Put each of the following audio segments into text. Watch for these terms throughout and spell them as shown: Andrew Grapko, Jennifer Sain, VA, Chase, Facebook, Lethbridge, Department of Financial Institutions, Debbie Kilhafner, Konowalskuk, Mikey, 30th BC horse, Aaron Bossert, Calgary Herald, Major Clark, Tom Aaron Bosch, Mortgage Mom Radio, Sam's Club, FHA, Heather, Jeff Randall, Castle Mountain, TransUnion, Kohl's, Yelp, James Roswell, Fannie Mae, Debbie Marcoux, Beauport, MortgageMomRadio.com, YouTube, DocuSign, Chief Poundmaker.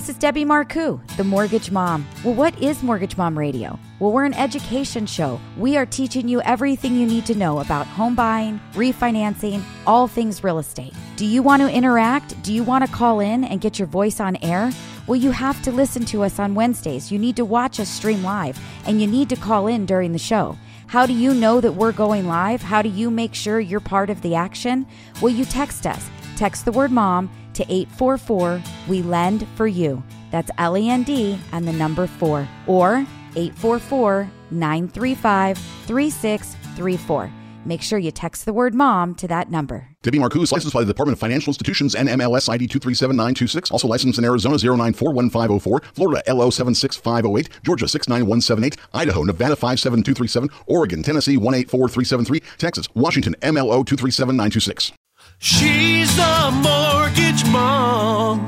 This is Debbie Marcoux, the Mortgage Mom. Well, what is Mortgage Mom Radio? Well, we're an education show. We are teaching you everything you need to know about home buying, refinancing, all things real estate. Do you want to interact? Do you want to call in and get your voice on air? Well, you have to listen to us on Wednesdays. You need to watch us stream live, and you need to call in during the show. How do you know that we're going live? How do you make sure you're part of the action? Well, you text us. Text the word MOM to 844 we lend for you. That's LEND and the number 4, or 844-935-3634. Make sure you text the word MOM to that number. Debbie Marcoux, licensed by the Department of Financial Institutions, NMLS ID 237926. Also licensed in Arizona 0941504, Florida LO 76508, Georgia 69178, Idaho, Nevada 57237, Oregon, Tennessee 184373, Texas, Washington MLO 237926. She's the mortgage mom.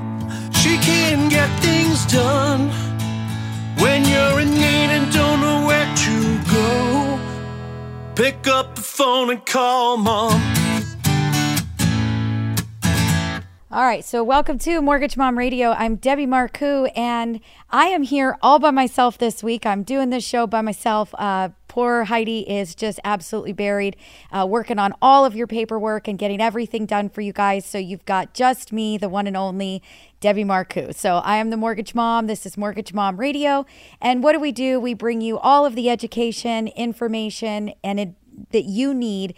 She can get things done when you're in need and don't know where to go. Pick up the phone and call Mom. All right, so welcome to Mortgage Mom Radio. I'm Debbie Marcoux, and I am here all by myself this week. I'm doing this show by myself. Poor Heidi is just absolutely buried, working on all of your paperwork and getting everything done for you guys. So you've got just me, the one and only Debbie Marcoux. So I am the Mortgage Mom. This is Mortgage Mom Radio. And what do? We bring you all of the education, information, and advice that you need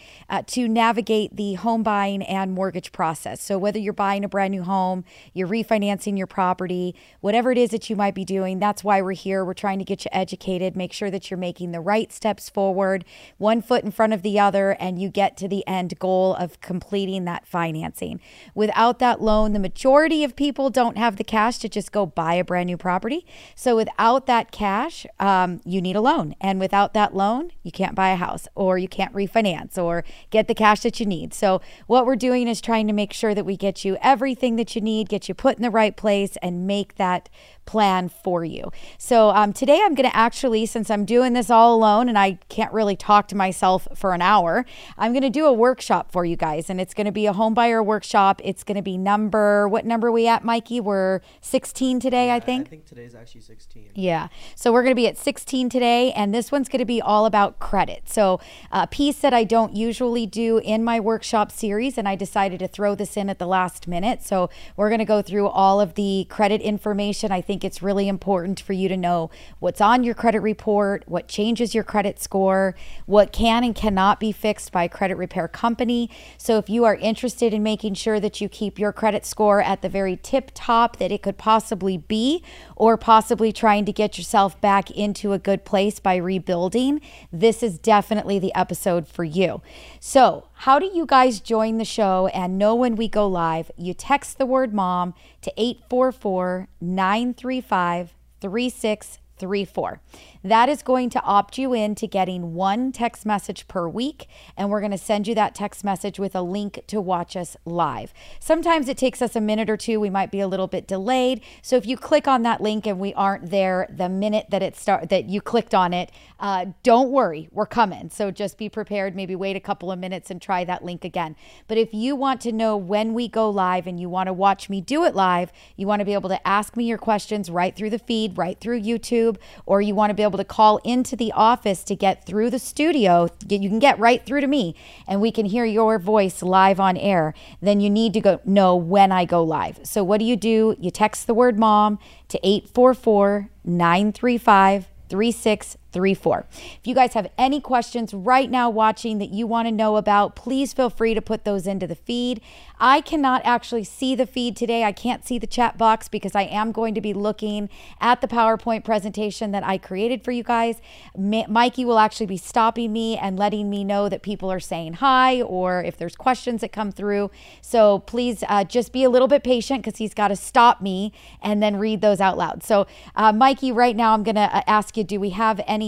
to navigate the home buying and mortgage process. So whether you're buying a brand new home, you're refinancing your property, whatever it is that you might be doing, that's why we're here. We're trying to get you educated, make sure that you're making the right steps forward, one foot in front of the other, and you get to the end goal of completing that financing. Without that loan, the majority of people don't have the cash to just go buy a brand new property. So without that cash, you need a loan. And without that loan, you can't buy a house, or you can't refinance or get the cash that you need. So what we're doing is trying to make sure that we get you everything that you need, get you put in the right place, and make that plan for you. So today I'm going to actually, since I'm doing this all alone and I can't really talk to myself for an hour, I'm going to do a workshop for you guys, and it's going to be a home buyer workshop. It's going to be what number are we at, Mikey? We're 16 today, yeah, I think today's actually 16. Yeah. So we're going to be at 16 today, and this one's going to be all about credit. So a piece that I don't usually do in my workshop series, and I decided to throw this in at the last minute. So we're going to go through all of the credit information. I think it's really important for you to know what's on your credit report, what changes your credit score, what can and cannot be fixed by a credit repair company. So if you are interested in making sure that you keep your credit score at the very tip top that it could possibly be, or possibly trying to get yourself back into a good place by rebuilding, this is definitely the episode for you. So how do you guys join the show and know when we go live? You text the word MOM to 844-935-3634. That is going to opt you in to getting one text message per week, and we're going to send you that text message with a link to watch us live. Sometimes it takes us a minute or two. We might be a little bit delayed. So if you click on that link and we aren't there the minute that that you clicked on it, don't worry, we're coming. So just be prepared. Maybe wait a couple of minutes and try that link again. But if you want to know when we go live and you want to watch me do it live, you want to be able to ask me your questions right through the feed, right through YouTube, or you want to be able to call into the office to get through the studio, you can get right through to me and we can hear your voice live on air, then you need to know when I go live. So what do? You text the word MOM to 844-935-3634. If you guys have any questions right now watching that you want to know about, please feel free to put those into the feed. I cannot actually see the feed today. I can't see the chat box because I am going to be looking at the PowerPoint presentation that I created for you guys. Mikey will actually be stopping me and letting me know that people are saying hi or if there's questions that come through. So please just be a little bit patient because he's got to stop me and then read those out loud. So Mikey, right now I'm going to ask you, do we have anything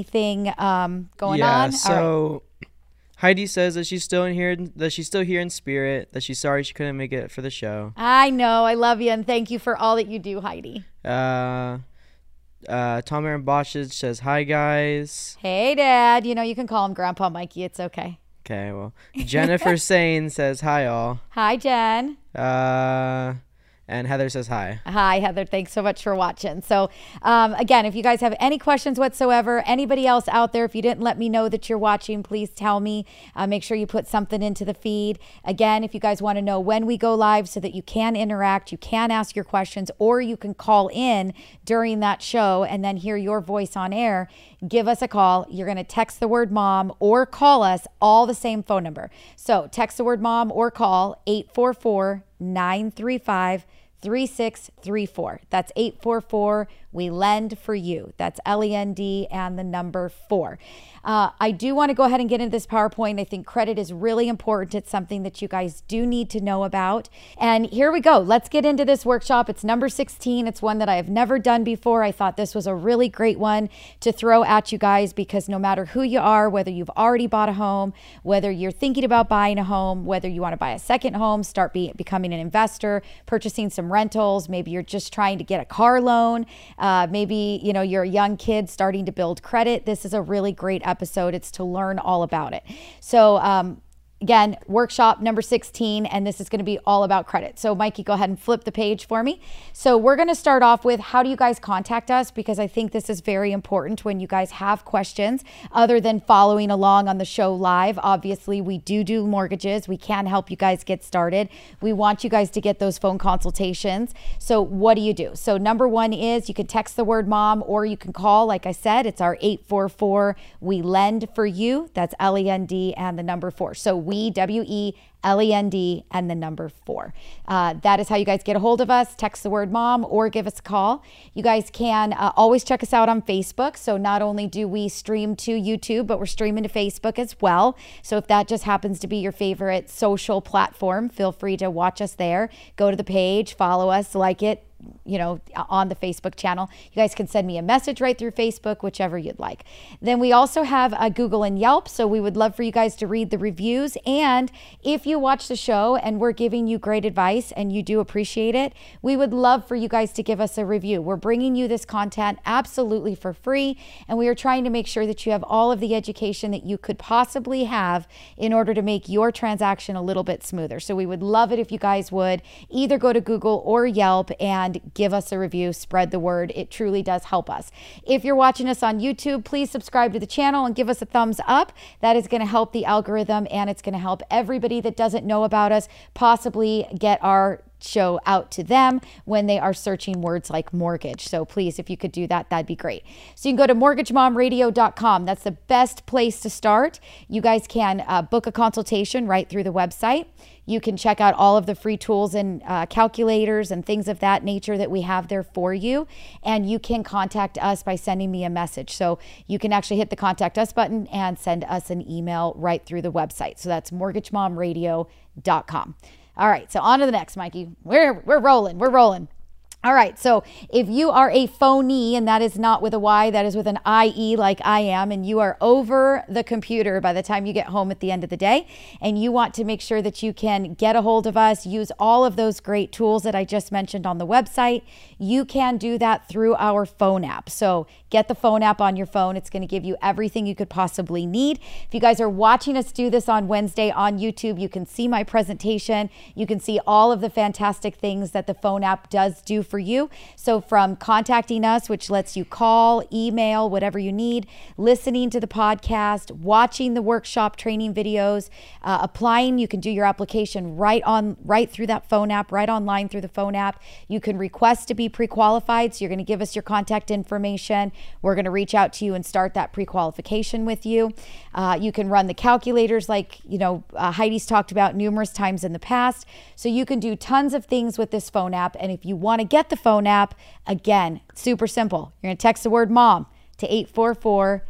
going on? So right. Heidi says that she's still here in spirit, that she's sorry she couldn't make it for the show. I know. I love you, and thank you for all that you do, Heidi. Tom Aaron Bosch says hi, guys. Hey, Dad. You know you can call him Grandpa Mikey. It's okay. Okay. Well, Jennifer Sain says hi, all. Hi, Jen. And Heather says hi. Hi, Heather. Thanks so much for watching. So again, if you guys have any questions whatsoever, anybody else out there, if you didn't let me know that you're watching, please tell me. Make sure you put something into the feed. Again, if you guys want to know when we go live so that you can interact, you can ask your questions, or you can call in during that show and then hear your voice on air, give us a call. You're going to text the word mom or call us, all the same phone number. So text the word mom or call 844-935-3634. That's 844. We lend for you. That's LEND and the number 4. I do want to go ahead and get into this PowerPoint. I think credit is really important. It's something that you guys do need to know about. And here we go. Let's get into this workshop. It's number 16. It's one that I have never done before. I thought this was a really great one to throw at you guys, because no matter who you are, whether you've already bought a home, whether you're thinking about buying a home, whether you want to buy a second home, start becoming an investor, purchasing some rentals, maybe you're just trying to get a car loan, maybe you know you're a young kid starting to build credit, this is a really great episode. It's to learn all about it. So again, workshop number 16, and this is going to be all about credit. So Mikey, go ahead and flip the page for me. So we're going to start off with, how do you guys contact us? Because I think this is very important when you guys have questions other than following along on the show live. Obviously, we do mortgages. We can help you guys get started. We want you guys to get those phone consultations. So what do you do? So number one is you can text the word mom, or you can call. Like I said, it's our 844 we lend for you. That's LEND and the number 4. So we, WELEND and the number 4. That is how you guys get a hold of us. Text the word mom or give us a call. You guys can always check us out on Facebook. So not only do we stream to YouTube, but we're streaming to Facebook as well. So if that just happens to be your favorite social platform, feel free to watch us there. Go to the page, follow us, like it, you know, on the Facebook channel. You guys can send me a message right through Facebook, whichever you'd like. Then we also have a Google and Yelp. So we would love for you guys to read the reviews. And if you watch the show and we're giving you great advice and you do appreciate it, we would love for you guys to give us a review. We're bringing you this content absolutely for free. And we are trying to make sure that you have all of the education that you could possibly have in order to make your transaction a little bit smoother. So we would love it if you guys would either go to Google or Yelp and give us a review, spread the word. It truly does help us. If you're watching us on YouTube, please subscribe to the channel and give us a thumbs up. That is going to help the algorithm, and it's going to help everybody that doesn't know about us possibly get our show out to them when they are searching words like mortgage. So please, if you could do that, that'd be great. So you can go to MortgageMomRadio.com. That's the best place to start. You guys can book a consultation right through the website. You can check out all of the free tools and calculators and things of that nature that we have there for you. And you can contact us by sending me a message. So you can actually hit the contact us button and send us an email right through the website. So that's MortgageMomRadio.com. All right, so on to the next, Mikey. We're rolling, we're rolling. All right, so if you are a phony, and that is not with a Y, that is with an IE like I am, and you are over the computer by the time you get home at the end of the day, and you want to make sure that you can get a hold of us, use all of those great tools that I just mentioned on the website, you can do that through our phone app. So get the phone app on your phone. It's going to give you everything you could possibly need. If you guys are watching us do this on Wednesday on YouTube, you can see my presentation. You can see all of the fantastic things that the phone app does do for you. So from contacting us, which lets you call, email, whatever you need, listening to the podcast, watching the workshop training videos, applying, you can do your application right through that phone app, right online through the phone app. You can request to be pre-qualified. So you're going to give us your contact information. We're going to reach out to you and start that pre-qualification with you. You can run the calculators like, you know, Heidi's talked about numerous times in the past. So you can do tons of things with this phone app. And if you want to get the phone app, again, super simple. You're going to text the word mom to 844-935-3634.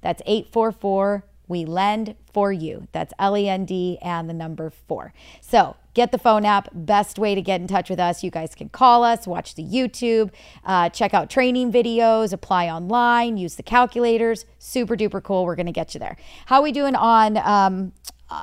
That's 844 we lend for you. That's LEND and the number 4. So get the phone app, best way to get in touch with us. You guys can call us, watch the YouTube, check out training videos, apply online, use the calculators. Super duper cool. We're going to get you there. How are we doing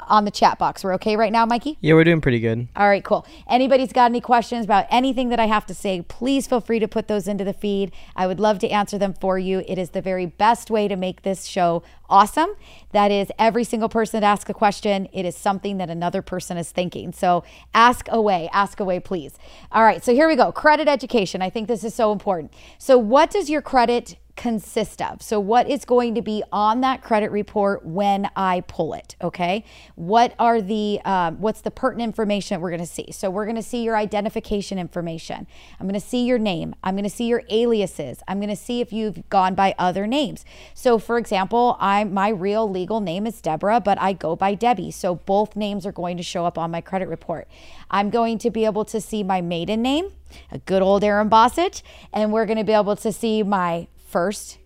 on the chat box. We're okay right now, Mikey? Yeah, we're doing pretty good. All right, cool. Anybody's got any questions about anything that I have to say, please feel free to put those into the feed. I would love to answer them for you. It is the very best way to make this show awesome. That is, every single person that asks a question, it is something that another person is thinking. So ask away, please. All right, so here we go. Credit education. I think this is so important. So what does your credit consist of? So what is going to be on that credit report when I pull it? Okay. What are the, what's the pertinent information that we're going to see? So we're going to see your identification information. I'm going to see your name. I'm going to see your aliases. I'm going to see if you've gone by other names. So for example, my real legal name is Deborah, but I go by Debbie. So both names are going to show up on my credit report. I'm going to be able to see my maiden name, a good old Aaron Bossert, and we're going to be able to see my first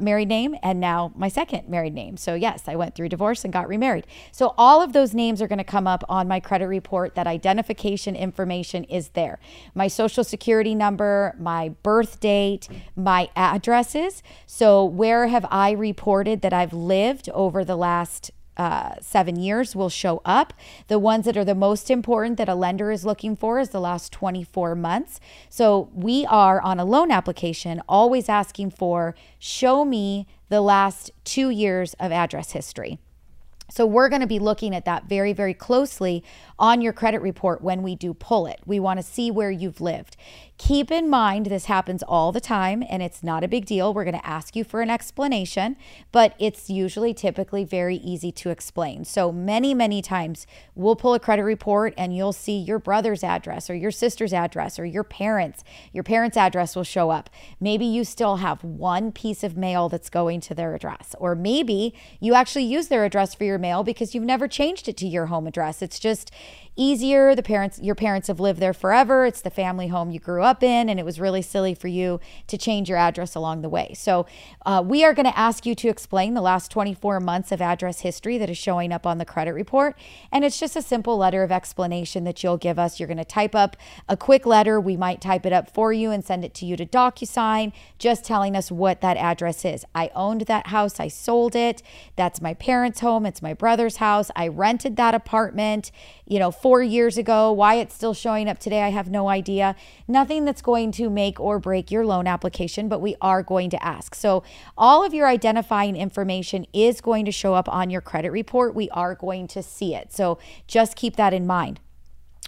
married name and now my second married name. So yes, I went through divorce and got remarried. So all of those names are going to come up on my credit report. That identification information is there. My social security number, my birth date, my addresses. So where have I reported that I've lived over the last 7 years will show up. The ones that are the most important that a lender is looking for is the last 24 months. So we are on a loan application always asking for, show me the last 2 years of address history. So we're going to be looking at that very, very closely on your credit report when we do pull it. We want to see where you've lived. Keep in mind, this happens all the time and it's not a big deal. We're going to ask you for an explanation, but it's usually typically very easy to explain. So many, many times we'll pull a credit report and you'll see your brother's address or your sister's address or your parents' address will show up. Maybe you still have one piece of mail that's going to their address, or maybe you actually use their address for your mail because you've never changed it to your home address. It's just easier. Your parents have lived there forever. It's the family home you grew up in, and it was really silly for you to change your address along the way. So we are going to ask you to explain the last 24 months of address history that is showing up on the credit report. And it's just a simple letter of explanation that you'll give us. You're going to type up a quick letter. We might type it up for you and send it to you to DocuSign, just telling us what that address is. I owned that house. I sold it. That's my parents' home. It's my brother's house. I rented that apartment, 4 years ago. Why it's still showing up today, I have no idea. Nothing that's going to make or break your loan application, but we are going to ask. So all of your identifying information is going to show up on your credit report. We are going to see it. So just keep that in mind.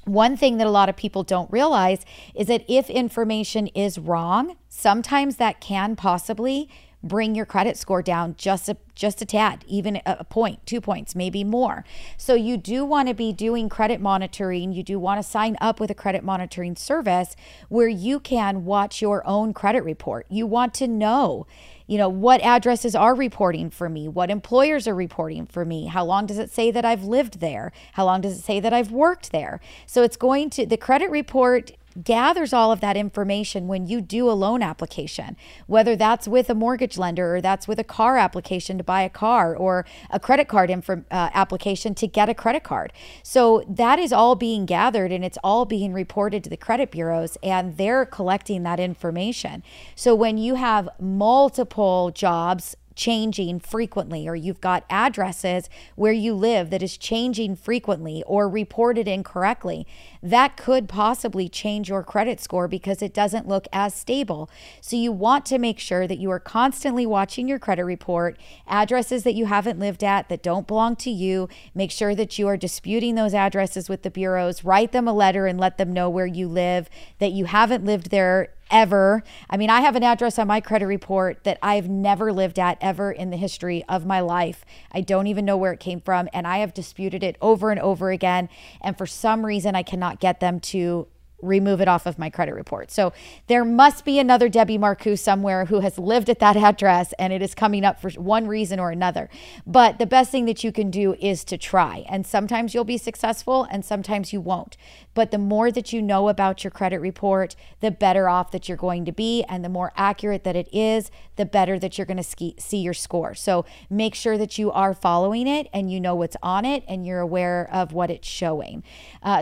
One thing that a lot of people don't realize is that if information is wrong, sometimes that can possibly bring your credit score down just a tad, even a point, 2 points, maybe more. So you do want to be doing credit monitoring. You do want to sign up with a credit monitoring service where you can watch your own credit report. You want to know, what addresses are reporting for me, what employers are reporting for me, how long does it say that I've lived there, how long does it say that I've worked there. So it's going to, the credit report gathers all of that information when you do a loan application, whether that's with a mortgage lender or that's with a car application to buy a car or a credit card application to get a credit card. So that is all being gathered and it's all being reported to the credit bureaus and they're collecting that information. So when you have multiple jobs changing frequently, or you've got addresses where you live that is changing frequently or reported incorrectly, that could possibly change your credit score because it doesn't look as stable. So you want to make sure that you are constantly watching your credit report, addresses that you haven't lived at that don't belong to you. Make sure that you are disputing those addresses with the bureaus, write them a letter and let them know where you live, that you haven't lived there ever. I mean, I have an address on my credit report that I've never lived at ever in the history of my life. I don't even know where it came from. And I have disputed it over and over again. And for some reason, I cannot get them to remove it off of my credit report. So there must be another Debbie Marcoux somewhere who has lived at that address and it is coming up for one reason or another. But the best thing that you can do is to try. And sometimes you'll be successful and sometimes you won't. But the more that you know about your credit report, the better off that you're going to be. And the more accurate that it is, the better that you're going to see your score. So make sure that you are following it and you know what's on it and you're aware of what it's showing.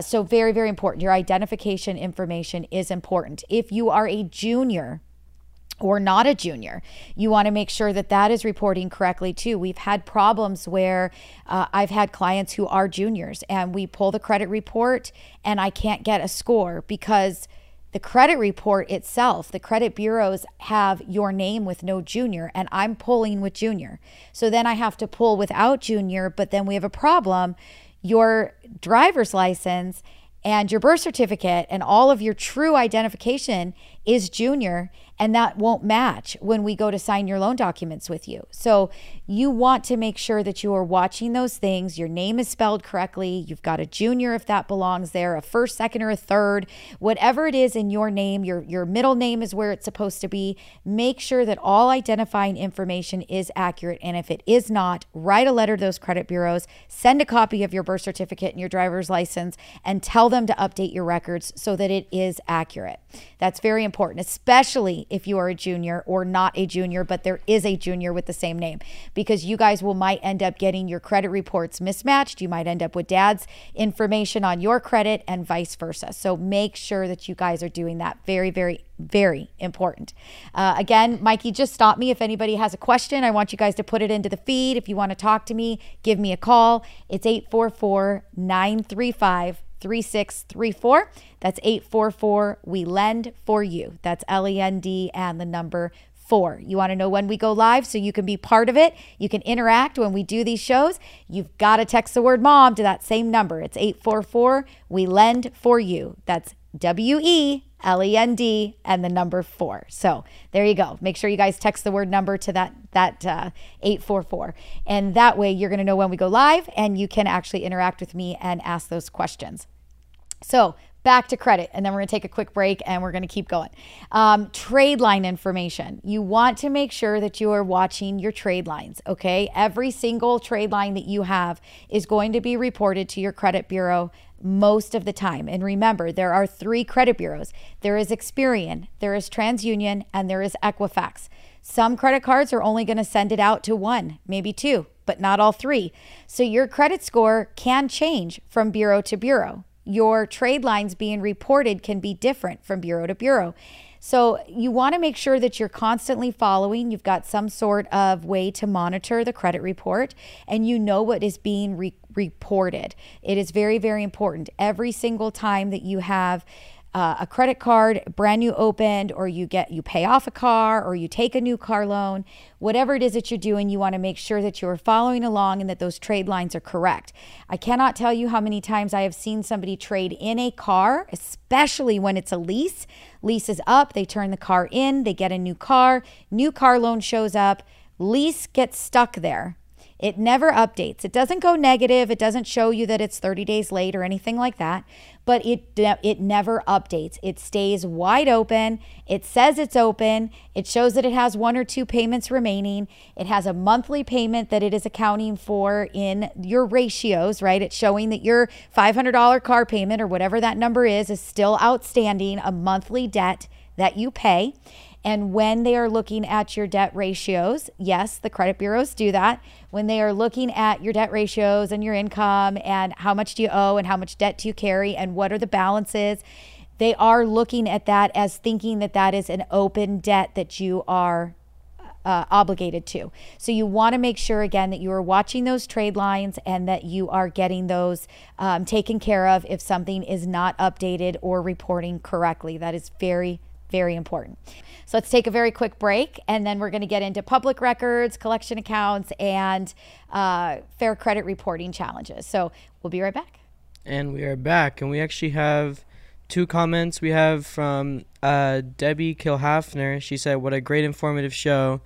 So very, very important. Your identification information is important. If you are a junior or not a junior. You want to make sure that that is reporting correctly too. We've had problems where I've had clients who are juniors and we pull the credit report and I can't get a score because the credit report itself, the credit bureaus have your name with no junior and I'm pulling with junior. So then I have to pull without junior, but then we have a problem. Your driver's license and your birth certificate and all of your true identification is junior, and that won't match when we go to sign your loan documents with you. So you want to make sure that you are watching those things. Your name is spelled correctly. You've got a junior if that belongs there, a first, second, or a third. Whatever it is in your name, your middle name is where it's supposed to be. Make sure that all identifying information is accurate. And if it is not, write a letter to those credit bureaus, send a copy of your birth certificate and your driver's license, and tell them to update your records so that it is accurate. That's very important, especially if you are a junior or not a junior, but there is a junior with the same name, because you guys might end up getting your credit reports mismatched. You might end up with dad's information on your credit and vice versa. So make sure that you guys are doing that. Very, very, very important. Again, Mikey, just stop me if anybody has a question. I want you guys to put it into the feed. If you want to talk to me, give me a call. It's 844-935-3634. That's 844 we lend for you. That's LEND and the number 4. You want to know when we go live so you can be part of it. You can interact when we do these shows. You've got to text the word mom to that same number. It's 844 we lend for you. That's WELEND and the number 4. So there you go. Make sure you guys text the word number to that 844. And that way you're going to know when we go live and you can actually interact with me and ask those questions. So back to credit, and then we're going to take a quick break and we're going to keep going. Trade line information. You want to make sure that you are watching your trade lines, okay? Every single trade line that you have is going to be reported to your credit bureau most of the time. And remember, there are 3 credit bureaus. There is Experian, there is TransUnion, and there is Equifax. Some credit cards are only going to send it out to 1, maybe 2, but not all 3. So your credit score can change from bureau to bureau. Your trade lines being reported can be different from bureau to bureau. So you want to make sure that you're constantly following. You've got some sort of way to monitor the credit report and you know what is being reported. It is very, very important. Every single time that you have a credit card brand new opened, or you pay off a car, or you take a new car loan, whatever it is that you're doing, you want to make sure that you are following along and that those trade lines are correct. I cannot tell you how many times I have seen somebody trade in a car, especially when it's a lease. Lease is up, they turn the car in, they get a new car loan shows up, lease gets stuck there. It never updates. It doesn't go negative. It doesn't show you that it's 30 days late or anything like that, but it never updates. It stays wide open. It says it's open. It shows that it has 1 or 2 payments remaining. It has a monthly payment that it is accounting for in your ratios, right? It's showing that your $500 car payment or whatever that number is still outstanding, a monthly debt that you pay. And when they are looking at your debt ratios, yes, the credit bureaus do that. When they are looking at your debt ratios and your income and how much do you owe and how much debt do you carry and what are the balances, they are looking at that as thinking that that is an open debt that you are obligated to. So you want to make sure again that you are watching those trade lines and that you are getting those taken care of if something is not updated or reporting correctly. That is very, very important. So let's take a very quick break and then we're going to get into public records, collection accounts, and fair credit reporting challenges. So we'll be right back. And we are back, and we actually have 2 comments. We have from Debbie Kilhafner. She said, "What a great informative show."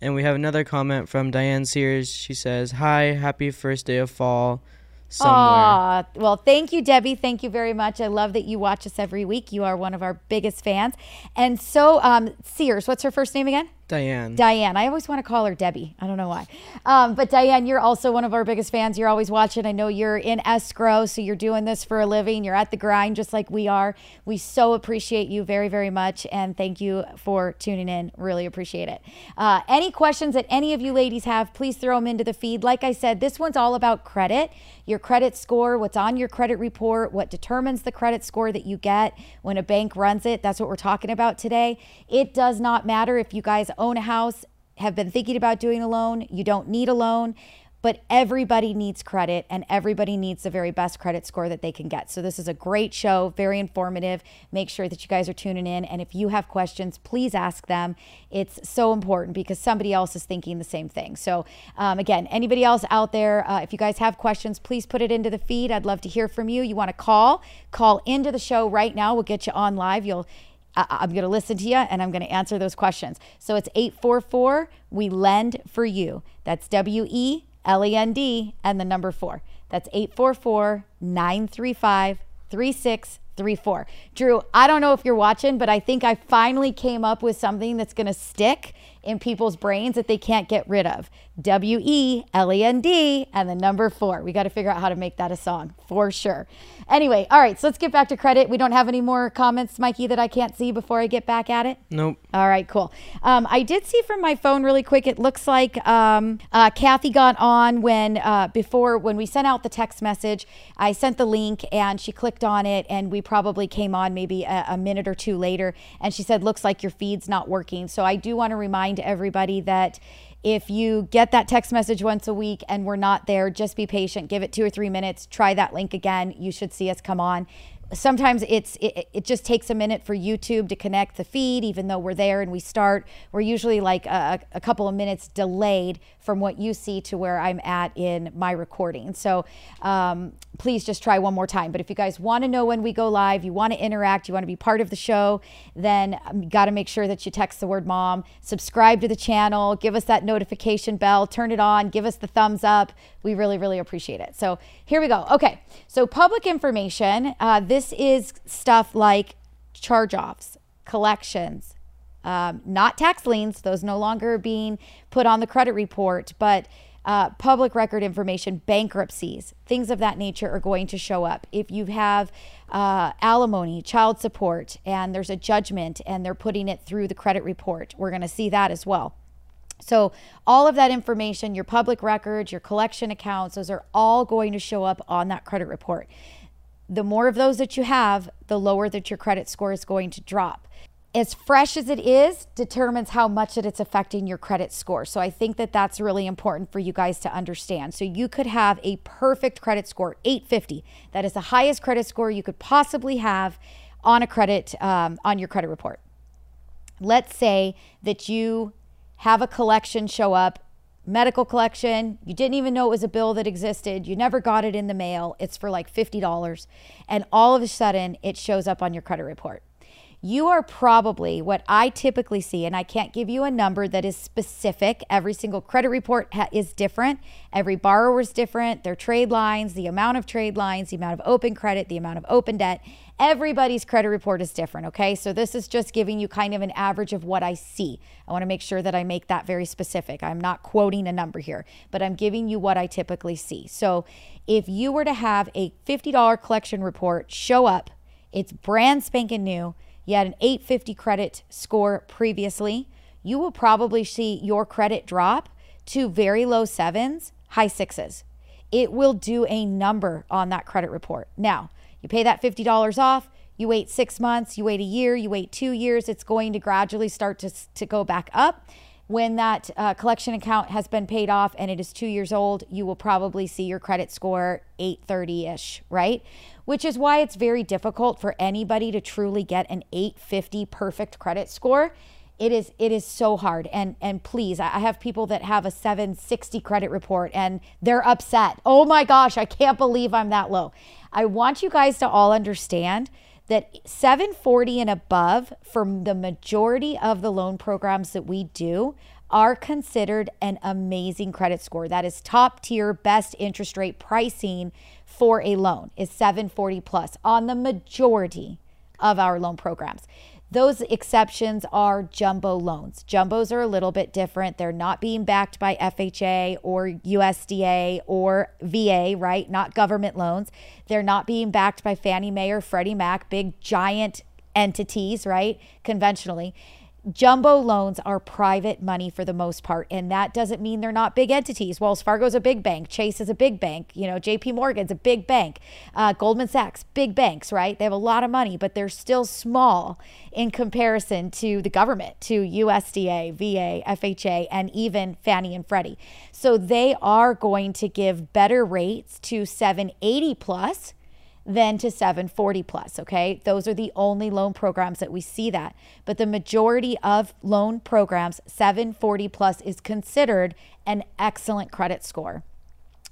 And we have another comment from Diane Sears. She says, "Hi, happy first day of fall." Somewhere. Aww. Well, thank you, Debbie. Thank you very much. I love that you watch us every week. You are one of our biggest fans. And so, Sears, what's her first name again? Diane. Diane. I always want to call her Debbie. I don't know why. But Diane, you're also one of our biggest fans. You're always watching. I know you're in escrow, so you're doing this for a living. You're at the grind just like we are. We so appreciate you very, very much. And thank you for tuning in. Really appreciate it. Any questions that any of you ladies have, please throw them into the feed. Like I said, this one's all about credit, your credit score, what's on your credit report, what determines the credit score that you get when a bank runs it. That's what we're talking about today. It does not matter if you guys own a house, have been thinking about doing a loan, you don't need a loan, but everybody needs credit and everybody needs the very best credit score that they can get. So this is a great show, very informative. Make sure that you guys are tuning in. And if you have questions, please ask them. It's so important because somebody else is thinking the same thing. So again, anybody else out there, if you guys have questions, please put it into the feed. I'd love to hear from you. You want to call into the show right now. We'll get you on live. I'm going to listen to you and I'm going to answer those questions. So it's 844 we lend for you. That's WELEND and the number 4. That's 844-935-3634. Drew, I don't know if you're watching, but I think I finally came up with something that's going to stick in people's brains that they can't get rid of. WELEND and the number 4. We got to figure out how to make that a song for sure. Anyway, all right, so let's get back to credit. We don't have any more comments, Mikey, that I can't see before I get back at it? Nope. All right, cool. I did see from my phone really quick, it looks like Kathy got on when we sent out the text message. I sent the link and she clicked on it and we probably came on maybe a minute or two later and she said, looks like your feed's not working. So I do want to remind everybody that if you get that text message once a week and we're not there, just be patient, give it 2 or 3 minutes, try that link again. You should see us come on. Sometimes it just takes a minute for YouTube to connect the feed, even though we're there and we start. We're usually like a couple of minutes delayed from what you see to where I'm at in my recording. So please just try one more time. But if you guys want to know when we go live, you want to interact, you want to be part of the show, then you got to make sure that you text the word mom, subscribe to the channel, give us that notification bell, turn it on, give us the thumbs up. We really, really appreciate it. So here we go. Okay, so public information. This is stuff like charge-offs, collections, not tax liens, those no longer being put on the credit report, but public record information, bankruptcies, things of that nature are going to show up. If you have alimony, child support, and there's a judgment and they're putting it through the credit report, we're going to see that as well. So all of that information, your public records, your collection accounts, those are all going to show up on that credit report. The more of those that you have, the lower that your credit score is going to drop. As fresh as it is, determines how much that it's affecting your credit score. So I think that that's really important for you guys to understand. So you could have a perfect credit score, 850. That is the highest credit score you could possibly have on a credit, on your credit report. Let's say that you have a collection show up, medical collection, you didn't even know it was a bill that existed, you never got it in the mail, it's for like $50, and all of a sudden it shows up on your credit report. You are probably, what I typically see, and I can't give you a number that is specific, every single credit report is different, every borrower is different, their trade lines, the amount of trade lines, the amount of open credit, the amount of open debt, everybody's credit report is different, okay? So this is just giving you kind of an average of what I see. I want to make sure that I make that very specific. I'm not quoting a number here, but I'm giving you what I typically see. So if you were to have a $50 collection report show up, it's brand spanking new, you had an 850 credit score previously, you will probably see your credit drop to very low 7s, high 6s. It will do a number on that credit report. Now, you pay that $50 off, you wait 6 months, you wait a year, you wait 2 years, it's going to gradually start to go back up. When that collection account has been paid off and it is 2 years old, you will probably see your credit score 830-ish, right? Which is why it's very difficult for anybody to truly get an 850 perfect credit score. It is so hard. And please, I have people that have a 760 credit report and they're upset. Oh my gosh, I can't believe I'm that low. I want you guys to all understand that 740 and above from the majority of the loan programs that we do are considered an amazing credit score. That is top tier, best interest rate pricing for a loan is 740 plus on the majority of our loan programs. Those exceptions are jumbo loans. Jumbos are a little bit different. They're not being backed by FHA or USDA or VA, right? Not government loans. They're not being backed by Fannie Mae or Freddie Mac, big giant entities, right? Conventionally. Jumbo loans are private money for the most part, and that doesn't mean they're not big entities. Wells Fargo's a big bank. Chase is a big bank. You know, JP Morgan's a big bank. Goldman Sachs, big banks, right? They have a lot of money, but they're still small in comparison to the government, to USDA, VA, FHA, and even Fannie and Freddie. So they are going to give better rates to 780 plus than to 740 plus, okay? Those are the only loan programs that we see that. But the majority of loan programs, 740 plus is considered an excellent credit score.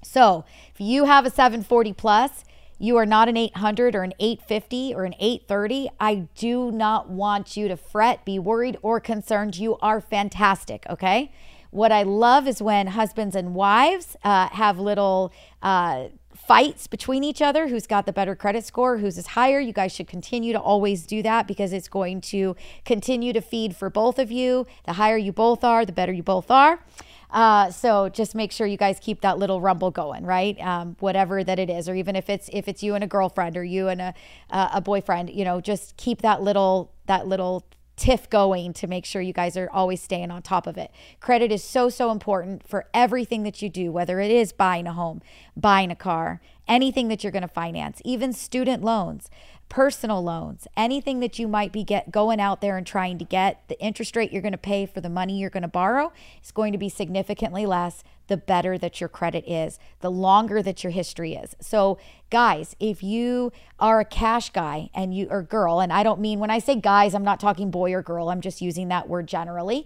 So if you have a 740 plus, you are not an 800 or an 850 or an 830. I do not want you to fret, be worried, or concerned. You are fantastic, okay? What I love is when husbands and wives have little fights between each other, who's got the better credit score, whose is higher. You guys should continue to always do that because it's going to continue to feed for both of you. The higher you both are, the better you both are. So just make sure you guys keep that little rumble going, right? Whatever that it is, or even if it's you and a girlfriend or you and a boyfriend, you know, just keep that little tiff going to make sure you guys are always staying on top of it. Credit is so, so important for everything that you do, whether it is buying a home, buying a car, anything that you're going to finance, even student loans, personal loans, anything that you might be going out there and trying to get. The interest rate you're going to pay for the money you're going to borrow is going to be significantly less the better that your credit is, the longer that your history is. So guys, if you are a cash guy and you or girl, and I don't mean, when I say guys, I'm not talking boy or girl, I'm just using that word generally.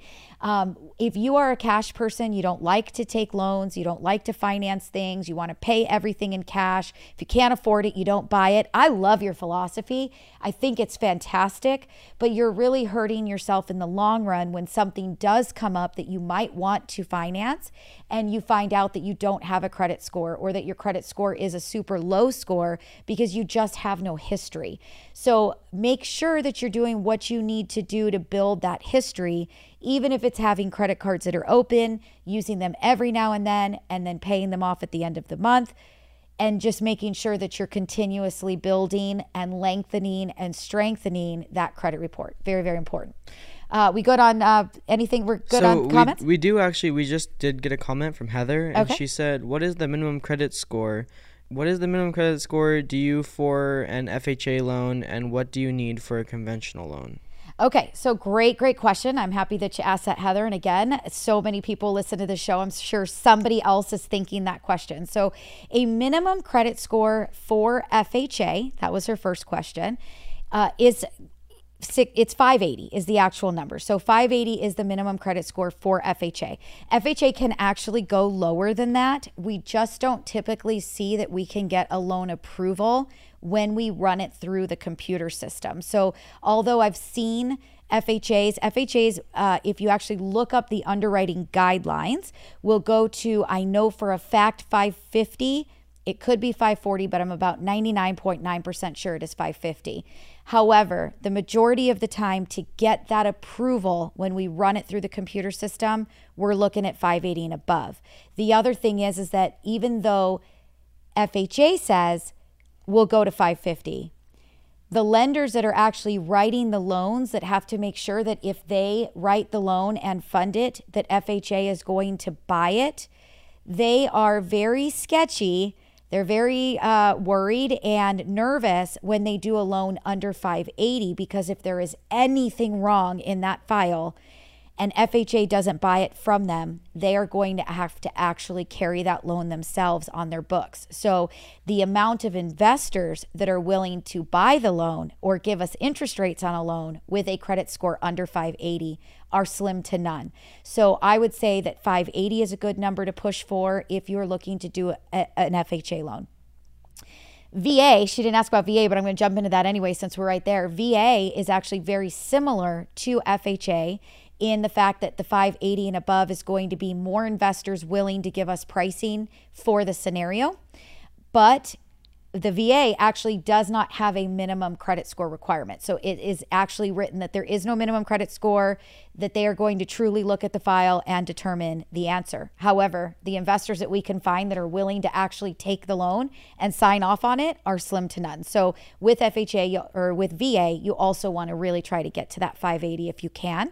If you are a cash person, you don't like to take loans, you don't like to finance things, you want to pay everything in cash. If you can't afford it, you don't buy it. I love your philosophy. I think it's fantastic, but you're really hurting yourself in the long run when something does come up that you might want to finance and you find out that you don't have a credit score or that your credit score is a super low score because you just have no history. So make sure that you're doing what you need to do to build that history, even if it's having credit cards that are open, using them every now and then paying them off at the end of the month, and just making sure that you're continuously building and lengthening and strengthening that credit report. Very, very important. We good on anything? We're good on comments? We do actually. We just did get a comment from Heather, and okay. She said, what is the minimum credit score? What is the minimum credit score do you for an FHA loan, and what do you need for a conventional loan? Okay, so great question. I'm happy that you asked that, Heather. And again, so many people listen to the show. I'm sure somebody else is thinking that question. So a minimum credit score for FHA, that was her first question, it's 580 is the actual number. So 580 is the minimum credit score for FHA. FHA can actually go lower than that. We just don't typically see that we can get a loan approval when we run it through the computer system. So although I've seen FHAs, if you actually look up the underwriting guidelines, will go to, I know for a fact, 550. It could be 540, but I'm about 99.9% sure it is 550. However, the majority of the time to get that approval when we run it through the computer system, we're looking at 580 and above. The other thing is that even though FHA says we'll go to 550, the lenders that are actually writing the loans that have to make sure that if they write the loan and fund it, that FHA is going to buy it, they are very sketchy. They're very worried and nervous when they do a loan under 580, because if there is anything wrong in that file and FHA doesn't buy it from them, they are going to have to actually carry that loan themselves on their books. So the amount of investors that are willing to buy the loan or give us interest rates on a loan with a credit score under 580 are slim to none. So I would say that 580 is a good number to push for if you're looking to do an FHA loan. VA, she didn't ask about VA, but I'm going to jump into that anyway since we're right there. VA is actually very similar to FHA in the fact that the 580 and above is going to be more investors willing to give us pricing for the scenario. But the VA actually does not have a minimum credit score requirement. So it is actually written that there is no minimum credit score, that they are going to truly look at the file and determine the answer. However, the investors that we can find that are willing to actually take the loan and sign off on it are slim to none. So with FHA or with VA, you also want to really try to get to that 580 if you can.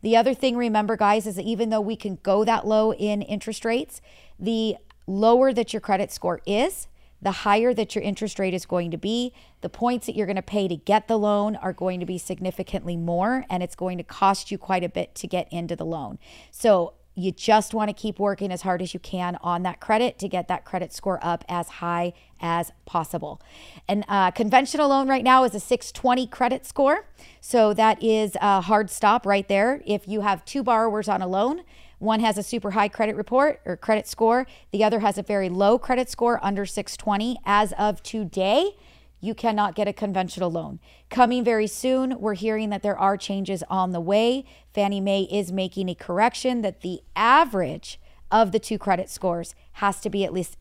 The other thing, remember guys, is that even though we can go that low in interest rates, the lower that your credit score is, the higher that your interest rate is going to be. The points that you're going to pay to get the loan are going to be significantly more, and it's going to cost you quite a bit to get into the loan. So you just want to keep working as hard as you can on that credit to get that credit score up as high as possible. And conventional loan right now is a 620 credit score. So that is a hard stop right there. If you have two borrowers on a loan, one has a super high credit report or credit score, the other has a very low credit score under 620. As of today, you cannot get a conventional loan. Coming very soon, we're hearing that there are changes on the way. Fannie Mae is making a correction that the average of the two credit scores has to be at least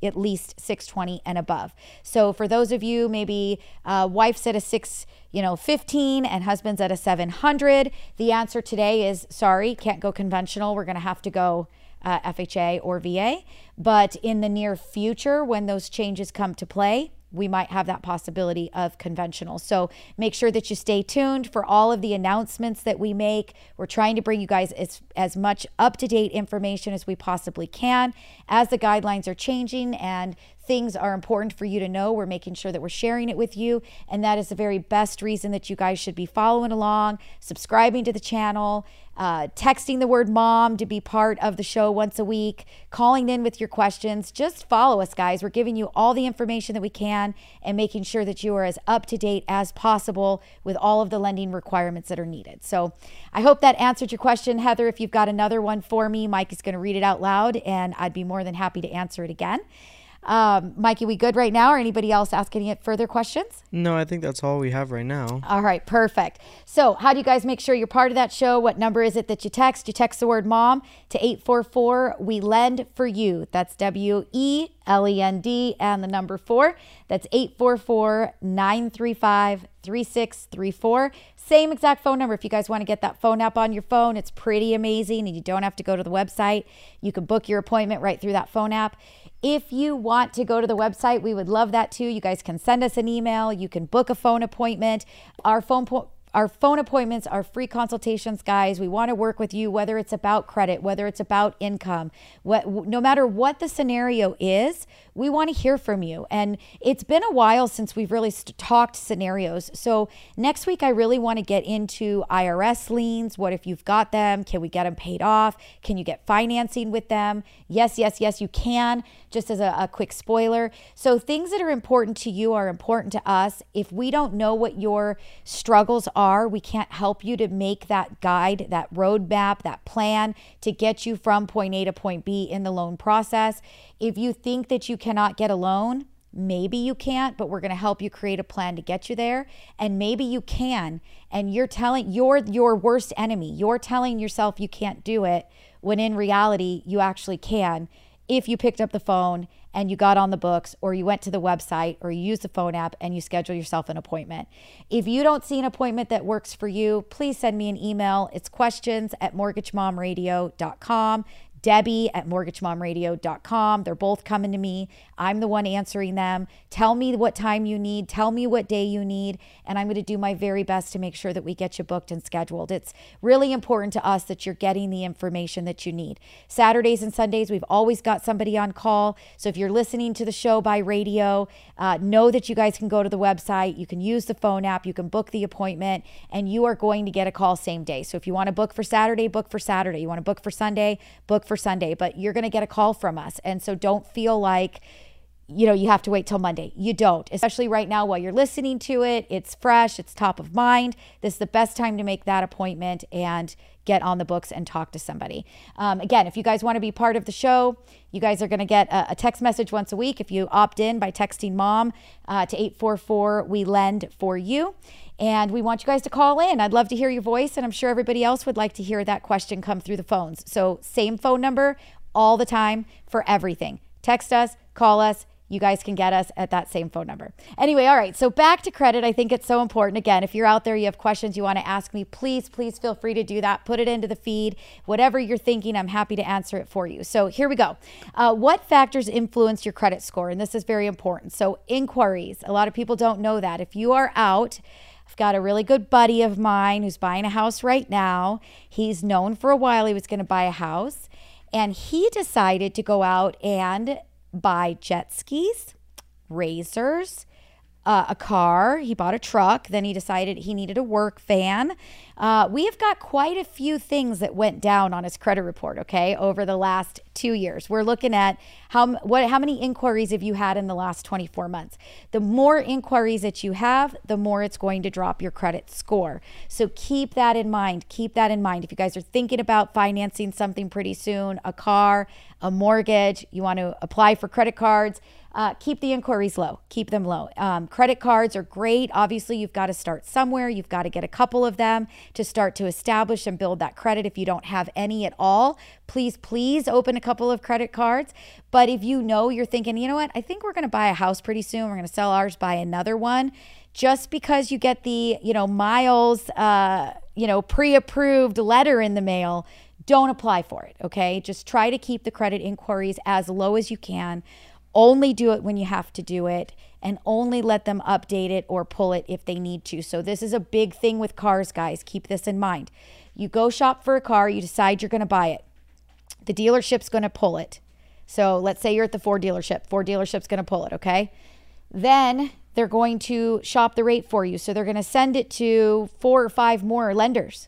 620 and above. So for those of you, maybe wife's at a 615 and husband's at a 700, the answer today is sorry, can't go conventional. We're going to have to go FHA or VA. But in the near future, when those changes come to play, we might have that possibility of conventional. So make sure that you stay tuned for all of the announcements that we make. We're trying to bring you guys as much up-to-date information as we possibly can. As the guidelines are changing and things are important for you to know, we're making sure that we're sharing it with you. And that is the very best reason that you guys should be following along, subscribing to the channel, texting the word mom to be part of the show once a week, calling in with your questions. Just follow us, guys. We're giving you all the information that we can and making sure that you are as up to date as possible with all of the lending requirements that are needed. So I hope that answered your question, Heather. If you've got another one for me, Mike is going to read it out loud and I'd be more than happy to answer it again. Mikey, we good right now, or anybody else asking it further questions? No, I think that's all we have right now. All right, perfect. So how do you guys make sure you're part of that show? What number is it that you text? You text the word mom to 844 we lend for you. That's WELEND and the number 4. That's 844-935-3634. Same exact phone number. If you guys want to get that phone app on your phone, it's pretty amazing and you don't have to go to the website. You can book your appointment right through that phone app. If you want to go to the website, we would love that too. You guys can send us an email. You can book a phone appointment. Our phone appointments are free consultations, guys. We want to work with you, whether it's about credit, whether it's about income, no matter what the scenario is, we want to hear from you. And it's been a while since we've really talked scenarios. So next week, I really want to get into IRS liens. What if you've got them? Can we get them paid off? Can you get financing with them? Yes, yes, yes, you can. Just as a quick spoiler. So things that are important to you are important to us. If we don't know what your struggles are, we can't help you to make that guide, that roadmap, that plan to get you from point A to point B in the loan process. If you think that you cannot get a loan, maybe you can't, but we're going to help you create a plan to get you there. And maybe you can, and you're your worst enemy. You're telling yourself you can't do it when in reality, you actually can. If you picked up the phone and you got on the books, or you went to the website, or you used the phone app and you schedule yourself an appointment. If you don't see an appointment that works for you, please send me an email. It's questions@MortgageMomRadio.com. Debbie@MortgageMomRadio.com. They're both coming to me. I'm the one answering them. Tell me what time you need. Tell me what day you need. And I'm going to do my very best to make sure that we get you booked and scheduled. It's really important to us that you're getting the information that you need. Saturdays and Sundays, we've always got somebody on call. So if you're listening to the show by radio, know that you guys can go to the website. You can use the phone app. You can book the appointment and you are going to get a call same day. So if you want to book for Saturday, book for Saturday. You want to book for Sunday, book for Sunday, but you're going to get a call from us. And so don't feel like, you have to wait till Monday. You don't, especially right now while you're listening to it. It's fresh. It's top of mind. This is the best time to make that appointment and get on the books and talk to somebody. Again, if you guys want to be part of the show, you guys are going to get a text message once a week. If you opt in by texting mom to 844, we lend for you. And we want you guys to call in. I'd love to hear your voice, and I'm sure everybody else would like to hear that question come through the phones. So same phone number all the time for everything. Text us, call us, you guys can get us at that same phone number. Anyway, all right, so back to credit. I think it's so important. Again, if you're out there, you have questions you want to ask me, please, please feel free to do that. Put it into the feed. Whatever you're thinking, I'm happy to answer it for you. So here we go. What factors influence your credit score? And this is very important. So inquiries. A lot of people don't know that. If you are out, I've got a really good buddy of mine who's buying a house right now. He's known for a while he was going to buy a house, and he decided to go out and buy jet skis, razors, a car. He bought a truck. Then he decided he needed a work van. We have got quite a few things that went down on his credit report, okay, over the last 2 years. We're looking at how many inquiries have you had in the last 24 months. The more inquiries that you have, the more it's going to drop your credit score. So keep that in mind. Keep that in mind. If you guys are thinking about financing something pretty soon, a car, a mortgage, you want to apply for credit cards, keep the inquiries low, keep them low. Credit cards are great. Obviously, you've got to start somewhere. You've got to get a couple of them to start to establish and build that credit. If you don't have any at all, please, please open a couple of credit cards. But if you know you're thinking, you know what, I think we're going to buy a house pretty soon. We're going to sell ours, buy another one. Just because you get the, miles, pre-approved letter in the mail, don't apply for it, okay? Just try to keep the credit inquiries as low as you can. Only do it when you have to do it, and only let them update it or pull it if they need to. So this is a big thing with cars, guys. Keep this in mind. You go shop for a car, you decide you're going to buy it. The dealership's going to pull it. So let's say you're at the Ford dealership. Ford dealership's going to pull it, okay? Then they're going to shop the rate for you. So they're going to send it to 4 or 5 more lenders.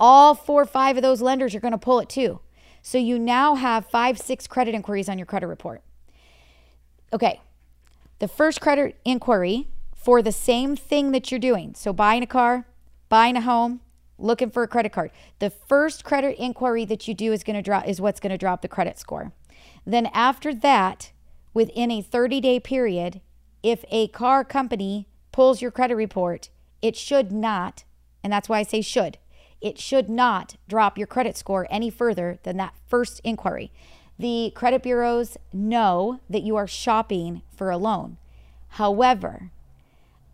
All 4 or 5 of those lenders are going to pull it too. So you now have 5, 6 credit inquiries on your credit report. Okay, the first credit inquiry for the same thing that you're doing, so buying a car, buying a home, looking for a credit card, the first credit inquiry that you do is going to drop, is what's going to drop the credit score. Then after that, within a 30-day period, if a car company pulls your credit report, it should not, and that's why I say should, it should not drop your credit score any further than that first inquiry. The credit bureaus know that you are shopping for a loan. However,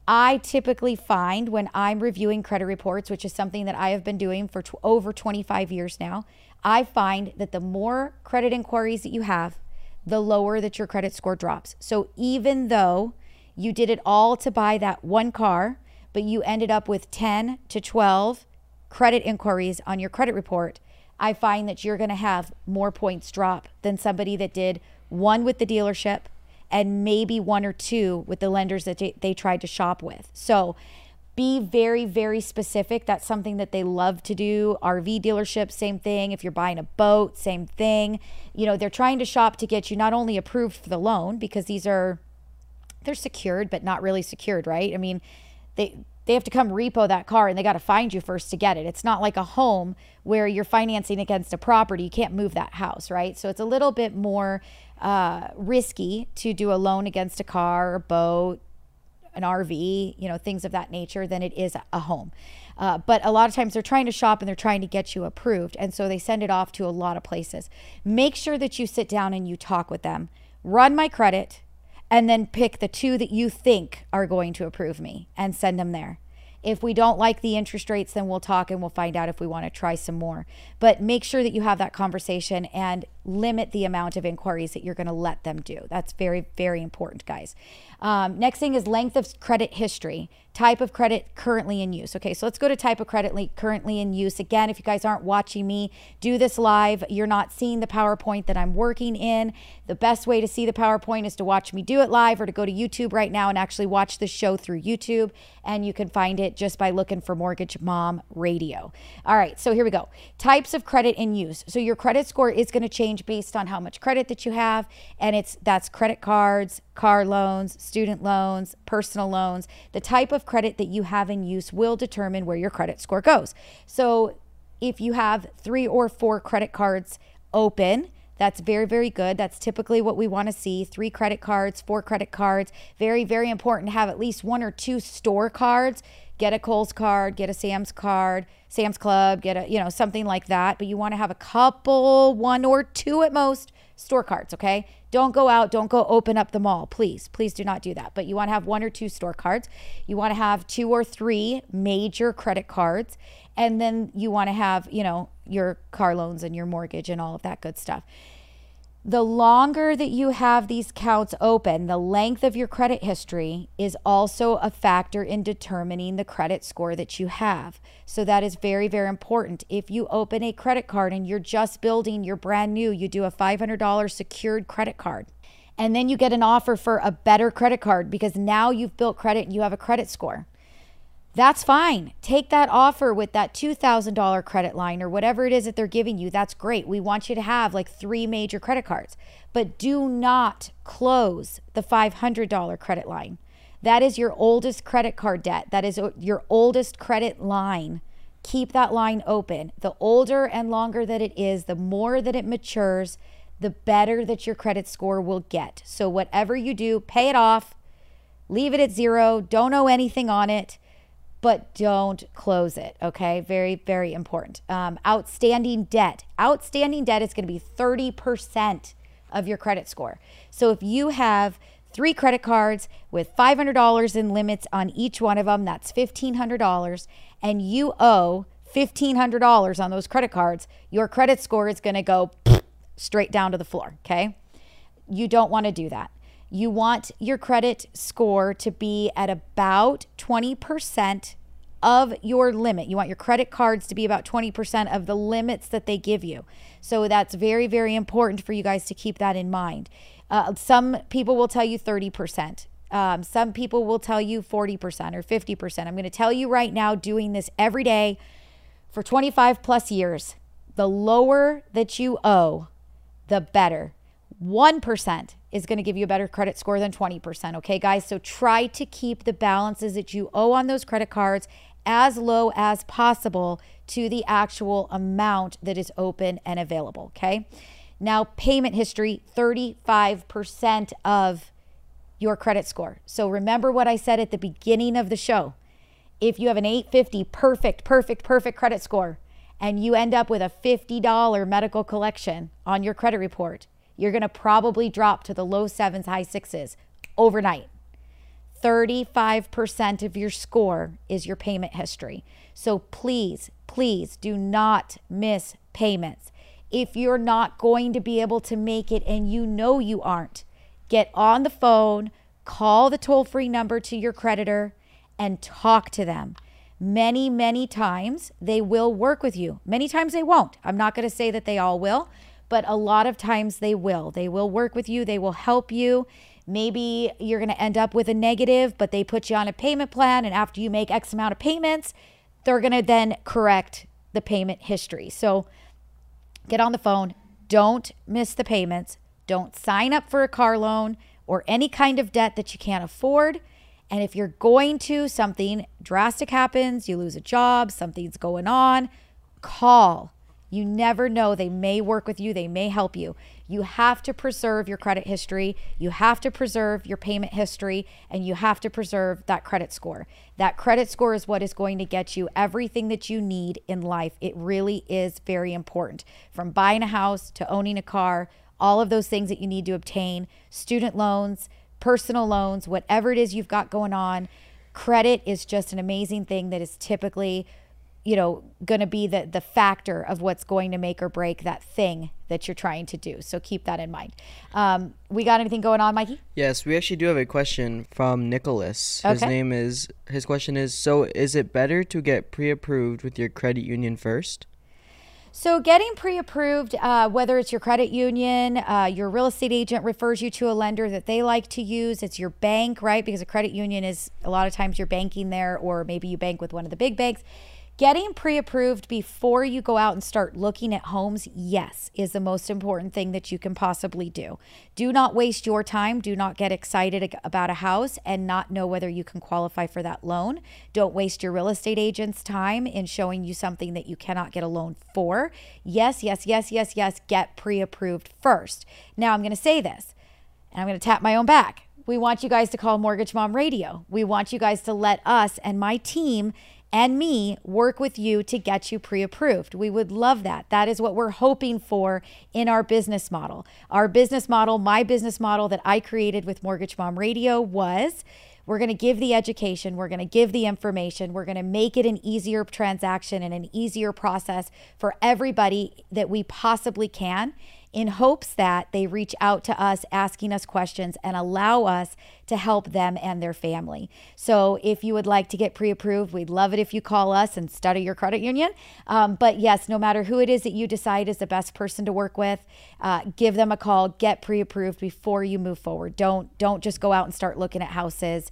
I typically find when I'm reviewing credit reports, which is something that I have been doing for over 25 years now, I find that the more credit inquiries that you have, the lower that your credit score drops. So even though you did it all to buy that one car, but you ended up with 10 to 12 credit inquiries on your credit report, I find that you're going to have more points drop than somebody that did one with the dealership and maybe 1 or 2 with the lenders that they tried to shop with. So be very, very specific. That's something that they love to do. RV dealerships, same thing. If you're buying a boat, same thing. You know, they're trying to shop to get you not only approved for the loan, because these are, they're secured, but not really secured, right? I mean, they have to come repo that car, and they got to find you first to get it. It's not like a home where you're financing against a property. You can't move that house, right? So it's a little bit more risky to do a loan against a car, a boat, an RV, things of that nature than it is a home. But a lot of times they're trying to shop and they're trying to get you approved. And so they send it off to a lot of places. Make sure that you sit down and you talk with them. Run my credit. And then pick the 2 that you think are going to approve me and send them there. If we don't like the interest rates, then we'll talk and we'll find out if we want to try some more. But make sure that you have that conversation and limit the amount of inquiries that you're going to let them do. That's very, very important, guys. Next thing is length of credit history, type of credit currently in use. Okay, so let's go to type of credit currently in use. Again, if you guys aren't watching me do this live, you're not seeing the PowerPoint that I'm working in. The best way to see the PowerPoint is to watch me do it live, or to go to YouTube right now and actually watch the show through YouTube. And you can find it just by looking for Mortgage Mom Radio. All right, so here we go. Types of credit in use. So your credit score is going to change based on how much credit that you have. And that's credit cards, car loans, student loans, personal loans. The type of credit that you have in use will determine where your credit score goes. So if you have 3 or 4 credit cards open, that's very, very good. That's typically what we want to see. 3 credit cards, 4 credit cards. Very, very important to have at least 1 or 2 store cards. Get a Kohl's card, get a Sam's card, Sam's Club, get a, something like that. But you want to have a couple, 1 or 2 at most store carts, okay? Don't go out, don't go open up the mall, please. Please do not do that. But you wanna have 1 or 2 store cards. You wanna have 2 or 3 major credit cards. And then you wanna have, you know, your car loans and your mortgage and all of that good stuff. The longer that you have these accounts open, the length of your credit history is also a factor in determining the credit score that you have. So that is very, very important. If you open a credit card and you're just building, you're brand new, you do a $500 secured credit card, and then you get an offer for a better credit card because now you've built credit and you have a credit score. That's fine. Take that offer with that $2,000 credit line or whatever it is that they're giving you. That's great. We want you to have like 3 major credit cards, but do not close the $500 credit line. That is your oldest credit card debt. That is your oldest credit line. Keep that line open. The older and longer that it is, the more that it matures, the better that your credit score will get. So whatever you do, pay it off, leave it at 0, don't owe anything on it, but don't close it, okay? Very, very important. Outstanding debt. Outstanding debt is gonna be 30% of your credit score. So if you have 3 credit cards with $500 in limits on each one of them, that's $1,500, and you owe $1,500 on those credit cards, your credit score is gonna go straight down to the floor, okay? You don't wanna do that. You want your credit score to be at about 20% of your limit. You want your credit cards to be about 20% of the limits that they give you. So that's very, very important for you guys to keep that in mind. Some people will tell you 30%. Some people will tell you 40% or 50%. I'm going to tell you right now, doing this every day for 25 plus years, the lower that you owe, the better. 1% is going to give you a better credit score than 20%, okay guys? So try to keep the balances that you owe on those credit cards as low as possible to the actual amount that is open and available, okay? Now, payment history, 35% of your credit score. So remember what I said at the beginning of the show. If you have an 850 perfect credit score and you end up with a $50 medical collection on your credit report, you're gonna probably drop to the low 7s, high 6s overnight. 35% of your score is your payment history. So please, please do not miss payments. If you're not going to be able to make it and you know you aren't, get on the phone, call the toll-free number to your creditor and talk to them. Many, many times they will work with you. Many times they won't. I'm not gonna say that they all will, but a lot of times they will. They will work with you. They will help you. Maybe you're going to end up with a negative, but they put you on a payment plan. And after you make X amount of payments, they're going to then correct the payment history. So get on the phone. Don't miss the payments. Don't sign up for a car loan or any kind of debt that you can't afford. And if you're going to, something drastic happens, you lose a job, something's going on, call. You never know. They may work with you. They may help you. You have to preserve your credit history. You have to preserve your payment history, and you have to preserve that credit score. That credit score is what is going to get you everything that you need in life. It really is very important. From buying a house to owning a car, all of those things that you need to obtain, student loans, personal loans, whatever it is you've got going on, credit is just an amazing thing that is typically, you know, going to be the factor of what's going to make or break that thing that you're trying to do. So keep that in mind. We got anything going on, Mikey? Yes, we actually do have a question from Nicholas. Okay. His question is, so is it better to get pre-approved with your credit union first? So getting pre-approved, whether it's your credit union, your real estate agent refers you to a lender that they like to use. It's your bank, right? Because a credit union is a lot of times you're banking there, or maybe you bank with one of the big banks. Getting pre-approved before you go out and start looking at homes, yes, is the most important thing that you can possibly do. Do not waste your time. Do not get excited about a house and not know whether you can qualify for that loan. Don't waste your real estate agent's time in showing you something that you cannot get a loan for. Yes, get pre-approved first. Now I'm going to say this, and I'm going to tap my own back. We want you guys to call Mortgage Mom Radio. We want you guys to let us and my team and me work with you to get you pre-approved. We would love that. That is what we're hoping for in our business model. Our business model, my business model that I created with Mortgage Mom Radio was, we're going to give the education, we're going to give the information, we're going to make it an easier transaction and an easier process for everybody that we possibly can, in hopes that they reach out to us asking us questions and allow us to help them and their family. So if you would like to get pre-approved, we'd love it if you call us and study your credit union. But yes, no matter who it is that you decide is the best person to work with, give them a call, get pre-approved before you move forward. Don't just go out and start looking at houses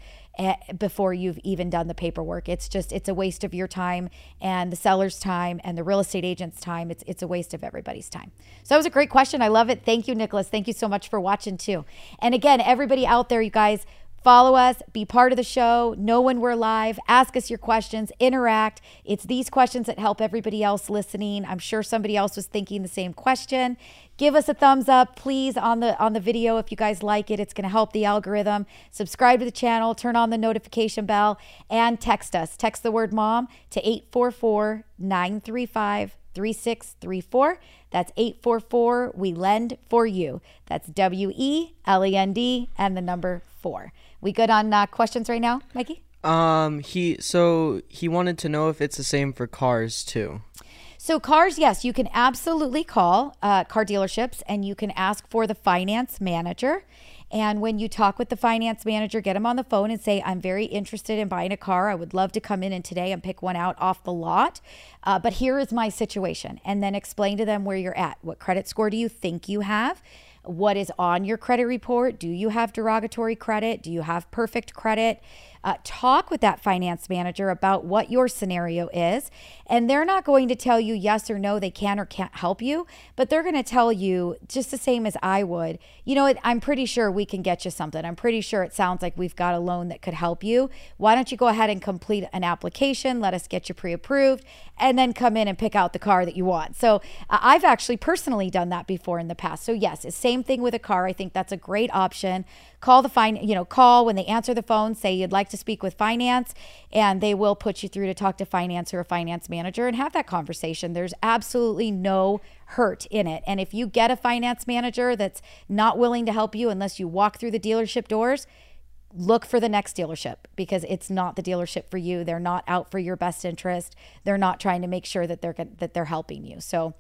before you've even done the paperwork. It's a waste of your time and the seller's time and the real estate agent's time. It's a waste of everybody's time. So that was a great question. I love it. Thank you, Nicholas. Thank you so much for watching too. And again, everybody out there, you guys, follow us, be part of the show, know when we're live, ask us your questions, interact. It's these questions that help everybody else listening. I'm sure somebody else was thinking the same question. Give us a thumbs up, please, on the video if you guys like it. It's going to help the algorithm. Subscribe to the channel, turn on the notification bell, and text us. Text the word MOM to 844-935-3634. That's 844 we lend for you. That's WELEND and the number 4. We good on questions right now, Mikey? He wanted to know if it's the same for cars too. So cars, yes, you can absolutely call car dealerships and you can ask for the finance manager. And when you talk with the finance manager, get them on the phone and say, I'm very interested in buying a car. I would love to come in and today and pick one out off the lot. But here is my situation. And then explain to them where you're at. What credit score do you think you have? What is on your credit report? Do you have derogatory credit? Do you have perfect credit? Talk with that finance manager about what your scenario is. And they're not going to tell you yes or no, they can or can't help you, but they're going to tell you just the same as I would. You know, I'm pretty sure we can get you something. I'm pretty sure it sounds like we've got a loan that could help you. Why don't you go ahead and complete an application? Let us get you pre-approved and then come in and pick out the car that you want. So I've actually personally done that before in the past. So yes, it's same thing with a car. I think that's a great option. Call when they answer the phone, say you'd like to speak with finance, and they will put you through to talk to finance or a finance manager and have that conversation. There's absolutely no hurt in it. And if you get a finance manager that's not willing to help you unless you walk through the dealership doors, look for the next dealership, because it's not the dealership for you. They're not out for your best interest. They're not trying to make sure that they're helping you. So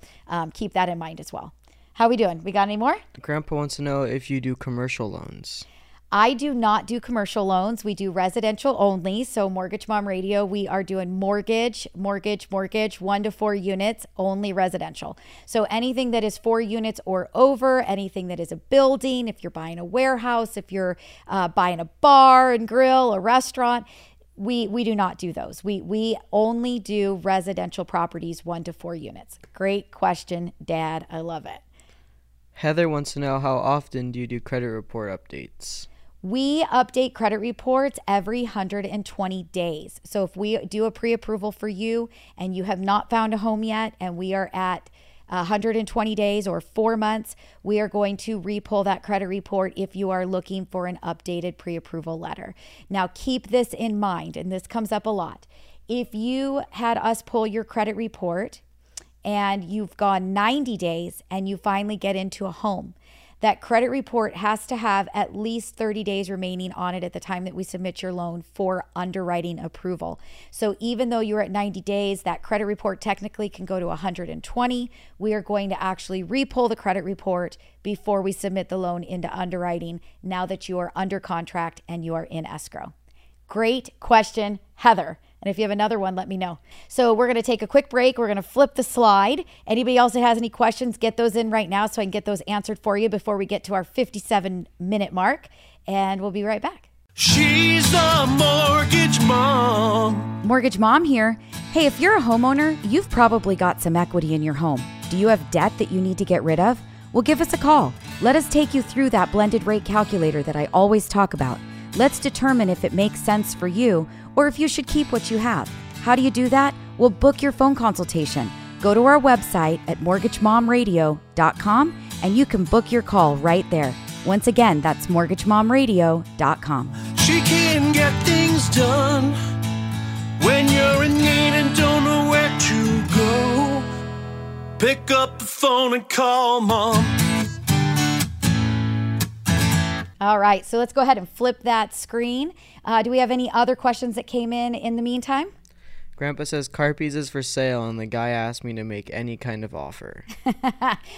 keep that in mind as well. How we doing? We got any more? Grandpa wants to know if you do commercial loans. I do not do commercial loans. We do residential only. So Mortgage Mom Radio, we are doing mortgage, 1 to 4 units, only residential. So anything that is 4 units or over, anything that is a building, if you're buying a warehouse, if you're buying a bar and grill, a restaurant, we do not do those. We only do residential properties, 1 to 4 units. Great question, Dad. I love it. Heather wants to know, how often do you do credit report updates? We update credit reports every 120 days. So if we do a pre-approval for you and you have not found a home yet and we are at 120 days or 4 months, we are going to re-pull that credit report if you are looking for an updated pre-approval letter. Now keep this in mind, and this comes up a lot. If you had us pull your credit report and you've gone 90 days and you finally get into a home, that credit report has to have at least 30 days remaining on it at the time that we submit your loan for underwriting approval. So even though you're at 90 days, that credit report technically can go to 120. We are going to actually re-pull the credit report before we submit the loan into underwriting now that you are under contract and you are in escrow. Great question, Heather. And if you have another one, let me know. So we're going to take a quick break. We're going to flip the slide. Anybody else that has any questions, get those in right now so I can get those answered for you before we get to our 57-minute mark. And we'll be right back. She's the Mortgage Mom. Mortgage Mom here. Hey, if you're a homeowner, you've probably got some equity in your home. Do you have debt that you need to get rid of? Well, give us a call. Let us take you through that blended rate calculator that I always talk about. Let's determine if it makes sense for you or if you should keep what you have. How do you do that? Well, book your phone consultation. Go to our website at MortgageMomRadio.com and you can book your call right there. Once again, that's MortgageMomRadio.com. She can get things done when you're in need and don't know where to go. Pick up the phone and call Mom. All right, so let's go ahead and flip that screen. Do we have any other questions that came in the meantime? Grandpa says Carpies is for sale, and the guy asked me to make any kind of offer. All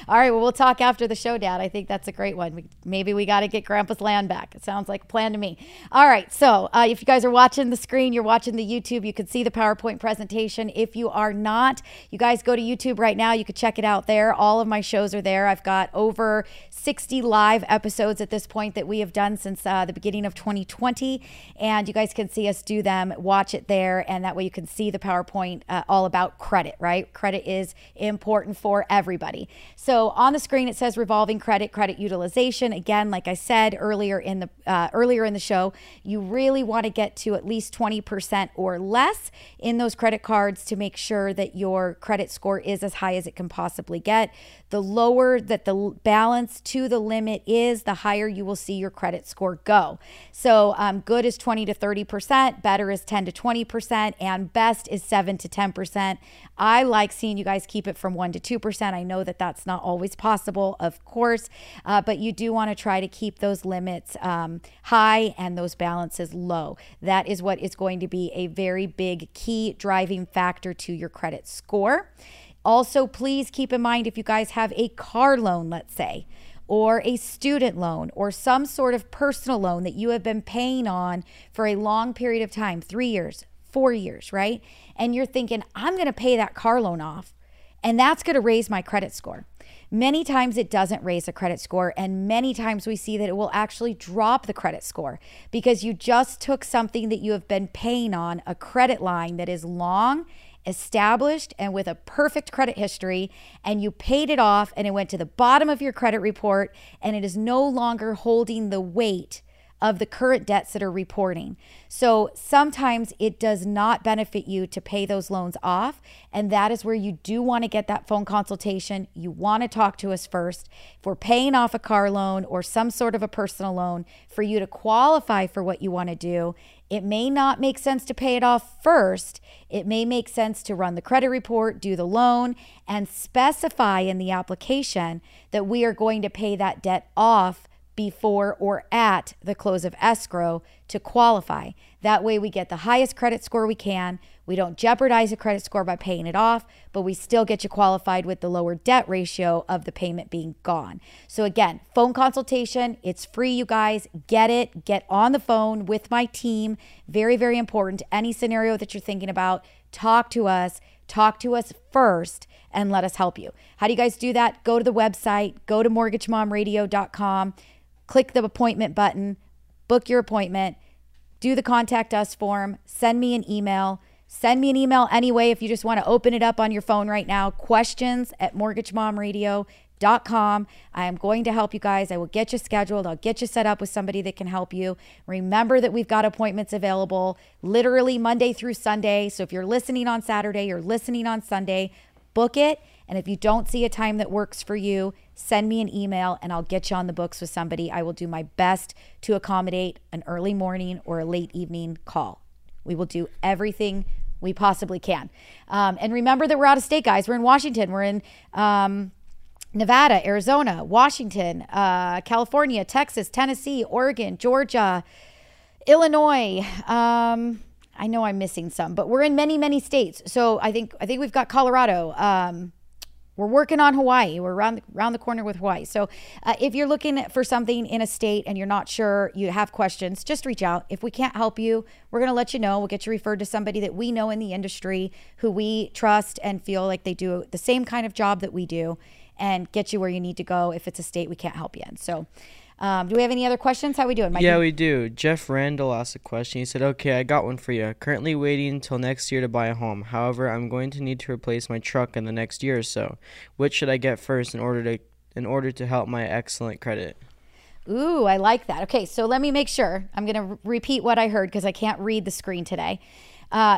right, well, we'll talk after the show, Dad. I think that's a great one. Maybe we got to get Grandpa's land back. It sounds like a plan to me. All right, so if you guys are watching the screen, you're watching the YouTube, you can see the PowerPoint presentation. If you are not, you guys go to YouTube right now. You can check it out there. All of my shows are there. I've got over 60 live episodes at this point that we have done since the beginning of 2020, and you guys can see us do them, watch it there, and that way you can see the PowerPoint all about credit, right? Credit is important for everybody. So on the screen, it says revolving credit, credit utilization. Again, like I said earlier in the show, you really want to get to at least 20% or less in those credit cards to make sure that your credit score is as high as it can possibly get. The lower that the balance to the limit is, the higher you will see your credit score go. So good is 20 to 30%, better is 10 to 20%, and best is 7 to 10%. I like seeing you guys keep it from 1 to 2%. I know that that's not always possible, of course, but you do want to try to keep those limits high and those balances low. That is what is going to be a very big key driving factor to your credit score. Also, please keep in mind if you guys have a car loan, let's say, or a student loan or some sort of personal loan that you have been paying on for a long period of time, 3 years, 4 years, right? And you're thinking, I'm going to pay that car loan off, and that's going to raise my credit score. Many times it doesn't raise a credit score, and many times we see that it will actually drop the credit score because you just took something that you have been paying on, a credit line that is long, established, and with a perfect credit history, and you paid it off, and it went to the bottom of your credit report, and it is no longer holding the weight of the current debts that are reporting. So sometimes it does not benefit you to pay those loans off, and that is where you do want to get that phone consultation. You want to talk to us first. If we're paying off a car loan or some sort of a personal loan, for you to qualify for what you want to do, it may not make sense to pay it off first. It may make sense to run the credit report, do the loan, and specify in the application that we are going to pay that debt off before or at the close of escrow to qualify. That way we get the highest credit score we can. We don't jeopardize a credit score by paying it off, but we still get you qualified with the lower debt ratio of the payment being gone. So again, phone consultation, it's free, you guys. Get it, get on the phone with my team. Very, very important. Any scenario that you're thinking about, talk to us first, and let us help you. How do you guys do that? Go to the website, go to MortgageMomRadio.com. Click the appointment button, book your appointment, do the contact us form, send me an email. Send me an email anyway if you just want to open it up on your phone right now. questions@mortgagemomradio.com. I am going to help you guys. I will get you scheduled. I'll get you set up with somebody that can help you. Remember that we've got appointments available literally Monday through Sunday. So if you're listening on Saturday or listening on Sunday, book it. And if you don't see a time that works for you, send me an email and I'll get you on the books with somebody. I will do my best to accommodate an early morning or a late evening call. We will do everything we possibly can. And remember that we're out of state, guys. We're in Washington. We're in Nevada, Arizona, Washington, California, Texas, Tennessee, Oregon, Georgia, Illinois. I know I'm missing some, but we're in many, many states. So I think we've got Colorado. We're working on Hawaii. We're around the corner with Hawaii. So if you're looking for something in a state and you're not sure, you have questions, just reach out. If we can't help you, we're going to let you know. We'll get you referred to somebody that we know in the industry who we trust and feel like they do the same kind of job that we do and get you where you need to go if it's a state we can't help you in. So do we have any other questions? How we doing, Mikey? Yeah, we do. Jeff Randall asked a question. He said, okay, I got one for you. Currently waiting until next year to buy a home. However, I'm going to need to replace my truck in the next year or so. Which should I get first in order to help my excellent credit? Ooh, I like that. Okay, so let me make sure. I'm going to repeat what I heard because I can't read the screen today.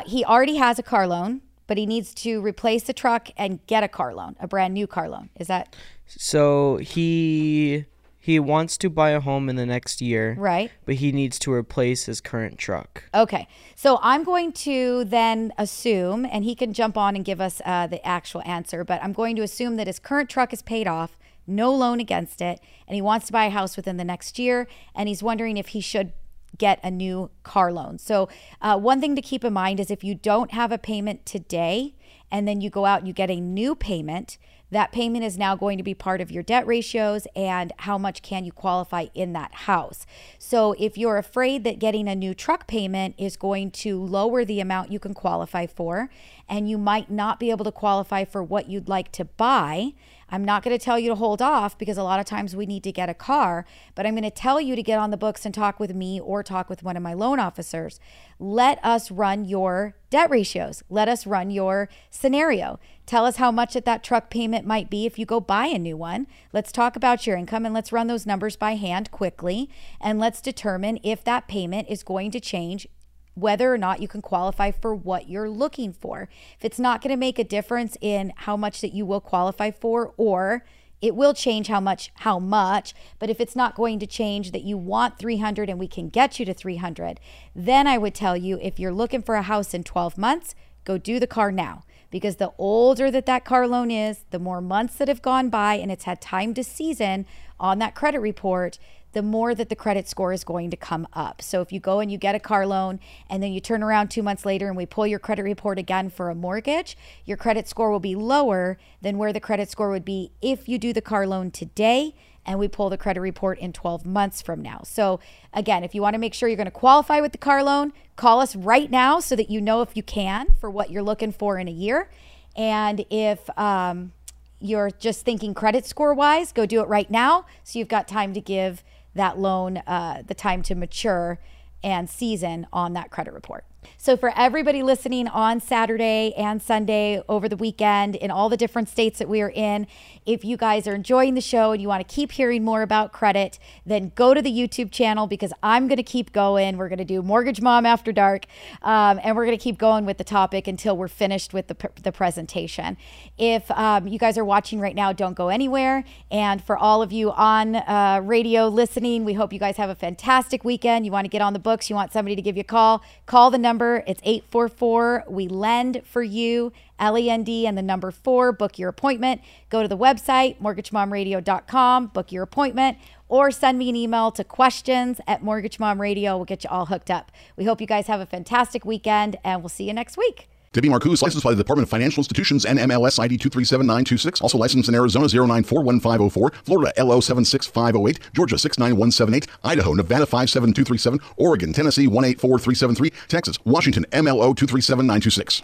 He already has a car loan, but he needs to replace the truck and get a car loan, a brand new car loan. Is that? So he... He wants to buy a home in the next year. Right. But he needs to replace his current truck. Okay. So I'm going to then assume, and he can jump on and give us the actual answer, but I'm going to assume that his current truck is paid off, no loan against it, and he wants to buy a house within the next year, and he's wondering if he should get a new car loan. So one thing to keep in mind is if you don't have a payment today and then you go out and you get a new payment, that payment is now going to be part of your debt ratios and how much can you qualify in that house. So if you're afraid that getting a new truck payment is going to lower the amount you can qualify for, and you might not be able to qualify for what you'd like to buy, I'm not going to tell you to hold off because a lot of times we need to get a car, but I'm going to tell you to get on the books and talk with me or talk with one of my loan officers. Let us run your debt ratios. Let us run your scenario. Tell us how much that truck payment might be if you go buy a new one. Let's talk about your income and let's run those numbers by hand quickly. And let's determine if that payment is going to change whether or not you can qualify for what you're looking for. If it's not going to make a difference in how much that you will qualify for, or it will change how much, but if it's not going to change that you want 300 and we can get you to 300, then I would tell you if you're looking for a house in 12 months, go do the car now. Because the older that car loan is, the more months that have gone by and it's had time to season on that credit report, the more that the credit score is going to come up. So if you go and you get a car loan and then you turn around 2 months later and we pull your credit report again for a mortgage, your credit score will be lower than where the credit score would be if you do the car loan today and we pull the credit report in 12 months from now. So again, if you want to make sure you're going to qualify with the car loan, call us right now so that you know if you can for what you're looking for in a year. And if you're just thinking credit score wise, go do it right now so you've got time to give that loan the time to mature and season on that credit report. So for everybody listening on Saturday and Sunday over the weekend in all the different states that we are in, if you guys are enjoying the show and you want to keep hearing more about credit, then go to the YouTube channel because I'm going to keep going. We're going to do Mortgage Mom After Dark, and we're going to keep going with the topic until we're finished with the presentation. If you guys are watching right now, don't go anywhere. And for all of you on radio listening, we hope you guys have a fantastic weekend. You want to get on the books, you want somebody to give you a call, call the number. It's 844 we lend for you, LEND, and the number 4. Book your appointment. Go to the website, MortgageMomRadio.com, book your appointment, or send me an email to questions@MortgageMomRadio. We'll get you all hooked up. We hope you guys have a fantastic weekend, and we'll see you next week. Debbie Marcoux is licensed by the Department of Financial Institutions, NMLS ID 237926. Also licensed in Arizona 0941504, Florida LO 76508, Georgia 69178, Idaho, Nevada 57237, Oregon, Tennessee 184373, Texas, Washington MLO 237926.